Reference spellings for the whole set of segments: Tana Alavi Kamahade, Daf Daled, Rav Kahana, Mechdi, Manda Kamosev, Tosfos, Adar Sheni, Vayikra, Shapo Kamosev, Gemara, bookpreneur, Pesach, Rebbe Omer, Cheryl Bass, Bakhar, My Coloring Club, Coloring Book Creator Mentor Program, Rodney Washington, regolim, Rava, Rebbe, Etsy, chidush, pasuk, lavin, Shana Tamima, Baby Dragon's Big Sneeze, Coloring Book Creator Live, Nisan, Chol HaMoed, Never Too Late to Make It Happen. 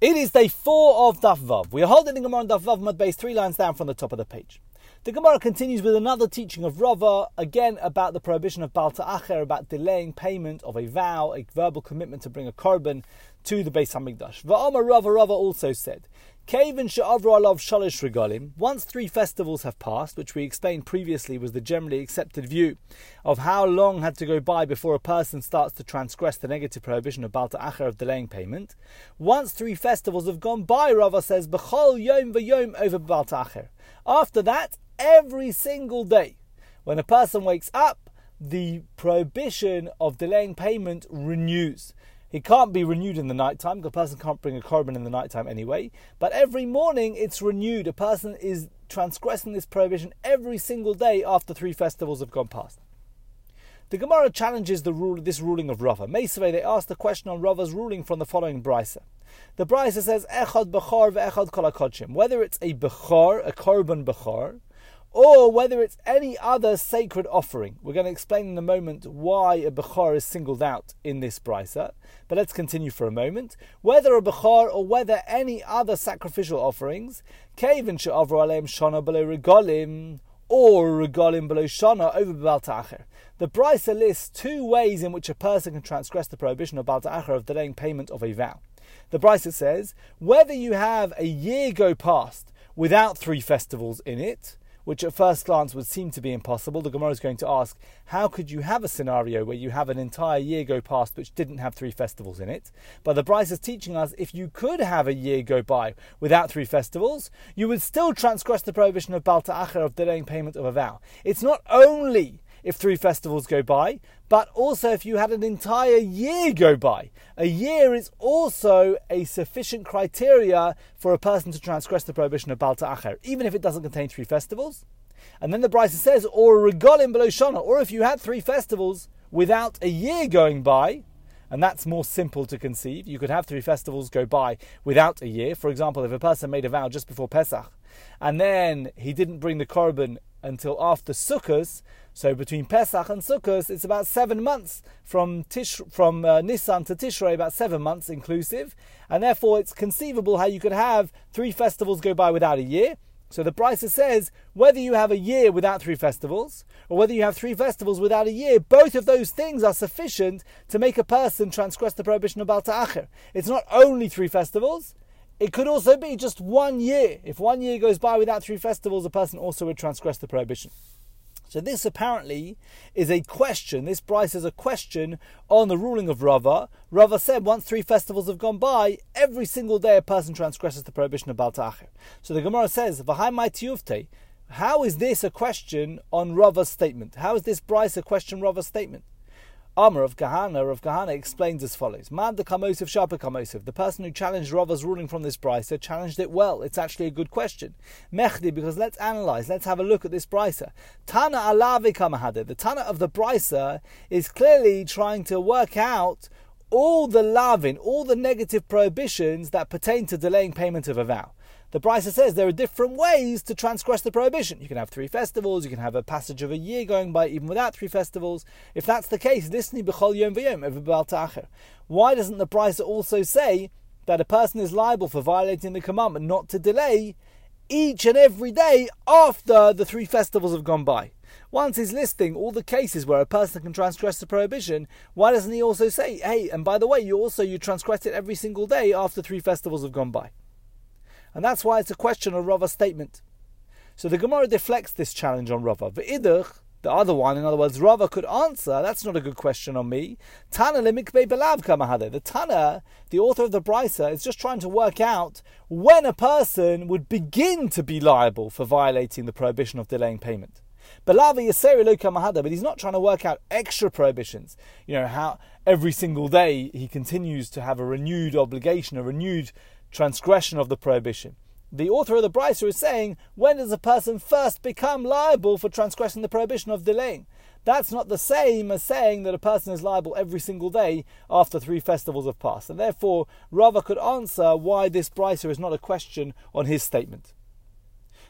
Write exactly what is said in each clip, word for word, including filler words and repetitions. It is day four of Daf Vav. We are holding the Gemara on Daf Vav Mud Base, three lines down from the top of the page. The Gemara continues with another teaching of Rava, again about the prohibition of Bal Te'acher, about delaying payment of a vow, a verbal commitment to bring a korban to the Beit Hamikdash. Va'oma Rava Rava also said, kaven she'avro aleim shona, once three festivals have passed, which we explained previously was the generally accepted view of how long had to go by before a person starts to transgress the negative prohibition of Bal Te'acher, of delaying payment. Once three festivals have gone by, Rava says, Bakal Yom Vom over Bal Te'acher. After that, every single day, when a person wakes up, the prohibition of delaying payment renews. It can't be renewed in the nighttime, because a person can't bring a korban in the nighttime anyway. But every morning it's renewed. A person is transgressing this prohibition every single day after three festivals have gone past. The Gemara challenges the rule, this ruling of Rava. Meisvei, they asked the question on Rava's ruling from the following pricer. The pricer says, Echad V veechad kolakotchem, whether it's a Bakhar, a korban bachar, or whether it's any other sacred offering. We're going to explain in a moment why a Bakhar is singled out in this pricer, but let's continue for a moment. Whether a Bakhar or whether any other sacrificial offerings, kaven she'avro aleim shona below regolim, or regolim below shona over Bal Te'acher. The pricer lists two ways in which a person can transgress the prohibition of Bal Te'acher, of delaying payment of a vow. The pricer says, whether you have a year go past without three festivals in it, which at first glance would seem to be impossible. The Gemara is going to ask, how could you have a scenario where you have an entire year go past which didn't have three festivals in it? But the Braisa is teaching us, if you could have a year go by without three festivals, you would still transgress the prohibition of Bal Te'acher, of delaying payment of a vow. It's not only if three festivals go by, but also if you had an entire year go by. A year is also a sufficient criteria for a person to transgress the prohibition of Bal Te'acher, even if it doesn't contain three festivals. And then the Braisa says, or regolim below shana, or if you had three festivals without a year going by, and that's more simple to conceive. You could have three festivals go by without a year. For example, if a person made a vow just before Pesach, and then he didn't bring the korban until after Sukkot, so between Pesach and Sukkot, it's about seven months from Tish, from uh, Nisan to Tishrei, about seven months inclusive, and therefore it's conceivable how you could have three festivals go by without a year. So the pricer says, whether you have a year without three festivals, or whether you have three festivals without a year, both of those things are sufficient to make a person transgress the prohibition of Bal Te'acher. It's not only three festivals, it could also be just one year. If one year goes by without three festivals, a person also would transgress the prohibition. So this apparently is a question. This price is a question on the ruling of Rava. Rava said once three festivals have gone by, every single day a person transgresses the prohibition of Bal Te'acher. So the Gemara says, Ve'haima tiyuvta, how is this a question on Rava's statement? How is this price a question on Rava's statement? Amar of Kahana, Rav Kahana explains as follows. Manda Kamosev, Shapo Kamosev. The person who challenged Rava's ruling from this pricer challenged it well. It's actually a good question. Mechdi, because let's analyze, let's have a look at this pricer. Tana Alavi Kamahade. The Tana of the pricer is clearly trying to work out all the lavin, all the negative prohibitions that pertain to delaying payment of a vow. The pricer says there are different ways to transgress the prohibition. You can have three festivals, you can have a passage of a year going by even without three festivals. If that's the case, listen b'chol yom v'yom over Bal Te'acher. Why doesn't the pricer also say that a person is liable for violating the commandment not to delay each and every day after the three festivals have gone by? Once he's listing all the cases where a person can transgress the prohibition, why doesn't he also say, hey, and by the way, you also you transgress it every single day after three festivals have gone by? And that's why it's a question of Rava's statement. So the Gemara deflects this challenge on Rava. V'idach, the other one, in other words, Rava could answer, that's not a good question on me. Tana lemikbei belav kamahade. The Tana, the author of the Braisa, is just trying to work out when a person would begin to be liable for violating the prohibition of delaying payment. Belavi yaseri lo kamahade, but he's not trying to work out extra prohibitions. You know, how every single day he continues to have a renewed obligation, a renewed transgression of the prohibition. The author of the Braisa is saying, when does a person first become liable for transgressing the prohibition of delaying? That's not the same as saying that a person is liable every single day after three festivals have passed. And therefore, Rava could answer why this Braisa is not a question on his statement.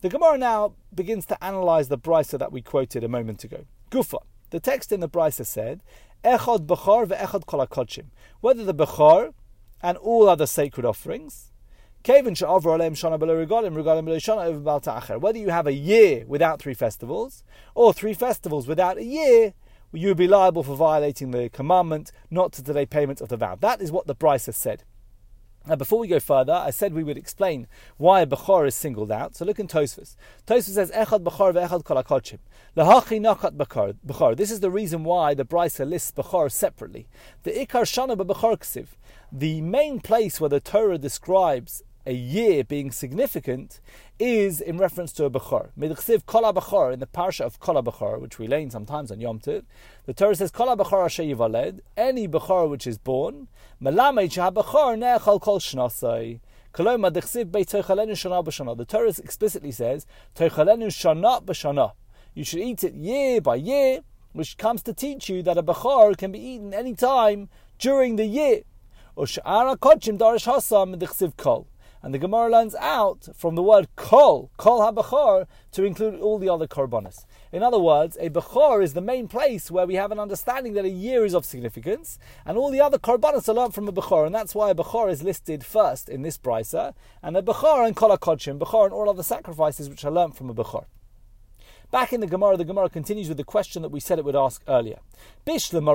The Gemara now begins to analyse the Braisa that we quoted a moment ago. Gufa, the text in the Braisa said, Echad Bachar ve'echad kolakotchem, whether the Bachar and all other sacred offerings, Kaven she'avro aleim shona below regolim, regolim below shona over Bal Te'acher. Whether you have a year without three festivals or three festivals without a year, you would be liable for violating the commandment not to delay payment of the vow. That is what the pricer said. Now, before we go further, I said we would explain why Bakhar is singled out. So look in Tosfos. Tosfos says, Echad Bakhar veechad kolakotchem. Lahachi nakat Bakhar. This is the reason why the Braisa lists Bakhar separately. The Ikar Shana b'Bakhar Ksiv. The main place where the Torah describes a year being significant is in reference to a Bakhar. Midchsiv kola Bakhar, in the parsha of kola Bakhar, which we learn sometimes on Yom Tov, the Torah says, kola Bakhar asher yivaled, any Bakhar which is born, melamed sheha Bakhar ne'echal kol shnasai. Koloma dechsiv bei toichalenu shana b'shana. The Torah explicitly says, toichalenu shana b'shana. You should eat it year by year, which comes to teach you that a Bakhar can be eaten any time during the year. Ush'ara kodshim darish hasam midchsiv kol. And the Gemara learns out from the word kol, kol ha-bachar, to include all the other korbanas. In other words, a bachar is the main place where we have an understanding that a year is of significance, and all the other korbanas are learned from a bachar, and that's why a bachar is listed first in this brisa, and a bachar and kol ha-kodshim, bachar and all other sacrifices which are learned from a bachar. Back in the Gemara, the Gemara continues with the question that we said it would ask earlier. I understand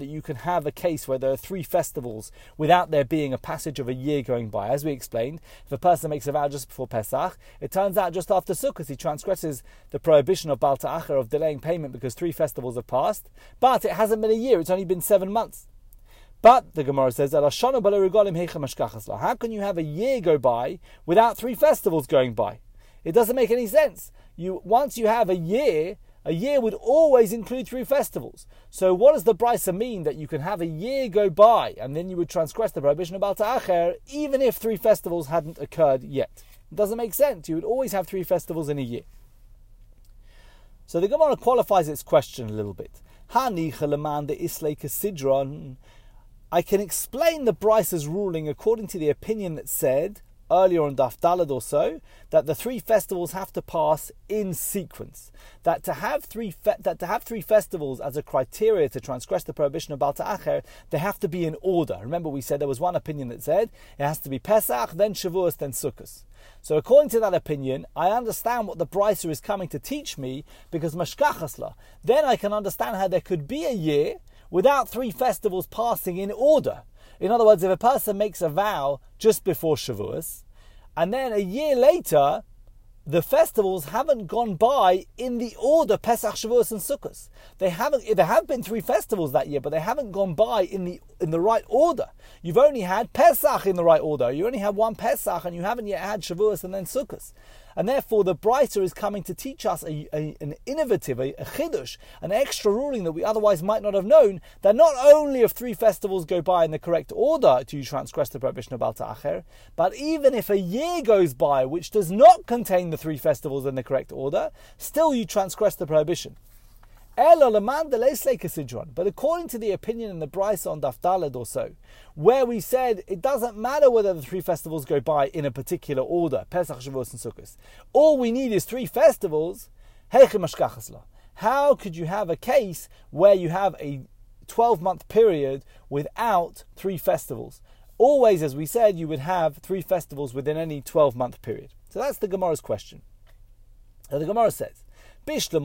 that you can have a case where there are three festivals without there being a passage of a year going by. As we explained, if a person makes a vow just before Pesach, it turns out just after Sukkot he transgresses the prohibition of Bal Te'acher of delaying payment because three festivals have passed, but it hasn't been a year, it's only been seven months. But the Gemara says, how can you have a year go by without three festivals going by? It doesn't make any sense. You Once you have a year, a year would always include three festivals. So what does the Braisa mean that you can have a year go by and then you would transgress the prohibition of Bal Te'acher even if three festivals hadn't occurred yet? It doesn't make sense. You would always have three festivals in a year. So the Gemara qualifies its question a little bit. I can explain the Braisa's ruling according to the opinion that said, earlier on Daf Daled or so, that the three festivals have to pass in sequence. That to have three fe- that to have three festivals as a criteria to transgress the prohibition of Bal Te'acher, they have to be in order. Remember we said there was one opinion that said it has to be Pesach, then Shavuos, then Sukkot. So according to that opinion, I understand what the Braisa is coming to teach me because mishkachat lah. Then I can understand how there could be a year without three festivals passing in order. In other words, if a person makes a vow just before Shavuos, and then a year later, the festivals haven't gone by in the order Pesach, Shavuos, and Sukkot. They haven't. There have been three festivals that year, but they haven't gone by in the in the right order. You've only had Pesach in the right order. You only had one Pesach, and you haven't yet had Shavuos and then Sukkot. And therefore, the Braisa is coming to teach us a, a, an innovative, a, a chidush, an extra ruling that we otherwise might not have known. That not only if three festivals go by in the correct order do you transgress the prohibition of Bal Te'acher, but even if a year goes by which does not contain the three festivals in the correct order, still you transgress the prohibition. But according to the opinion in the Braisa on Daf Daled or so, where we said it doesn't matter whether the three festivals go by in a particular order, Pesach, Shavuos, and Sukkot, all we need is three festivals, how could you have a case where you have a twelve-month period without three festivals? Always, as we said, you would have three festivals within any twelve-month period. So that's the Gemara's question. Now the Gemara says, according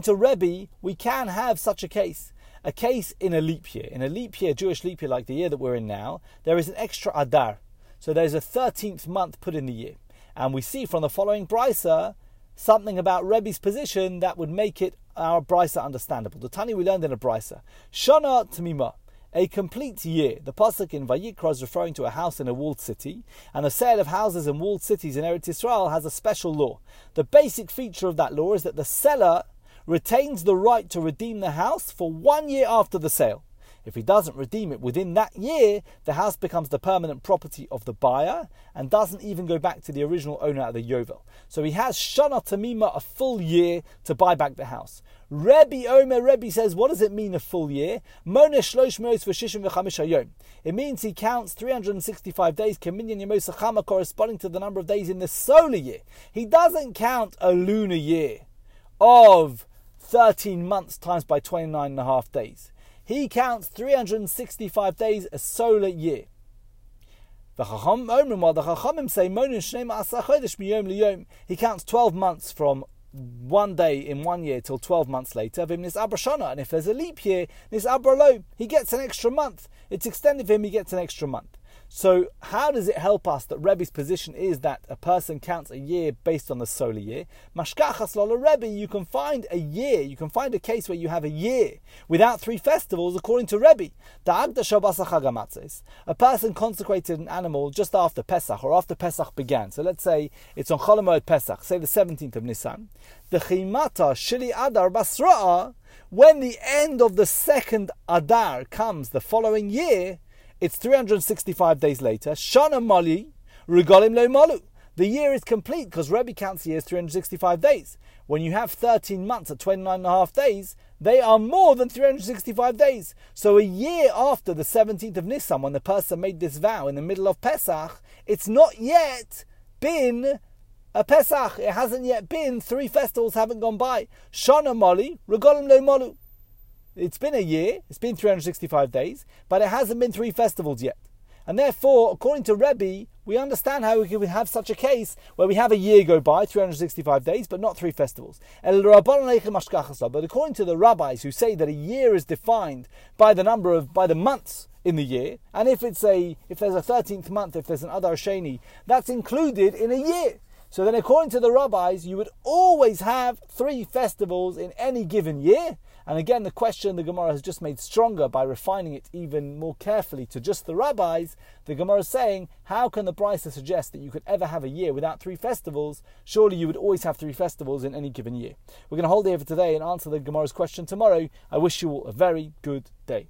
to Rebbe, we can have such a case. A case in a leap year. In a leap year, Jewish leap year like the year that we're in now, there is an extra Adar. So there's a thirteenth month put in the year. And we see from the following Braisa something about Rebbe's position that would make it our Braisa understandable. The Tani we learned in a Braisa. Shana Tamima. A complete year. The pasuk in Vayikra is referring to a house in a walled city, and the sale of houses in walled cities in Eretz Yisrael has a special law. The basic feature of that law is that the seller retains the right to redeem the house for one year after the sale. If he doesn't redeem it within that year, the house becomes the permanent property of the buyer and doesn't even go back to the original owner at the Yovel. So he has Shana Tamima, a full year, to buy back the house. Rebbe Omer, Rebbe says, what does it mean a full year? It means he counts three hundred sixty-five days, corresponding to the number of days in the solar year. He doesn't count a lunar year of thirteen months times by twenty-nine and a half days. he counts three hundred sixty-five days a solar year. The Chachamim, while the Chachamim say, Monin Shnei Ma'asar Chodesh Miyom Liyom, he counts twelve months from one day in one year till twelve months later. Vim Nis'abra Shana, and if there's a leap year, Nis'abra Lo, he gets an extra month. It's extended for him, he gets an extra month. So how does it help us that Rebbe's position is that a person counts a year based on the solar year? Mashkachas Lola Rebbe, you can find a year, you can find a case where you have a year without three festivals, according to Rebbe. A person consecrated an animal just after Pesach, or after Pesach began. So let's say it's on Chol HaMoed Pesach, say the seventeenth of Nisan. The Chimata Shili Adar Basra'a, when the end of the second Adar comes the following year, it's three hundred sixty-five days later. Shana Mali, regolim lo malu. The year is complete because Rebbe counts the years three hundred sixty-five days. When you have thirteen months at twenty-nine and a half days, they are more than three hundred sixty-five days. So a year after the seventeenth of Nisan, when the person made this vow in the middle of Pesach, it's not yet been a Pesach. It hasn't yet been. Three festivals haven't gone by. Shana Mali, regolim lo malu. It's been a year, it's been three hundred sixty-five days, but it hasn't been three festivals yet. And therefore, according to Rebbe, we understand how we can have such a case where we have a year go by, three hundred sixty-five days, but not three festivals. But according to the rabbis who say that a year is defined by the number of, by the months in the year, and if it's a, if there's a thirteenth month, if there's an Adar Sheni, that's included in a year. So then according to the rabbis, you would always have three festivals in any given year. And again, the question the Gemara has just made stronger by refining it even more carefully to just the rabbis. The Gemara is saying, how can the pricer suggest that you could ever have a year without three festivals? Surely you would always have three festivals in any given year. We're going to hold it here for today and answer the Gemara's question tomorrow. I wish you all a very good day.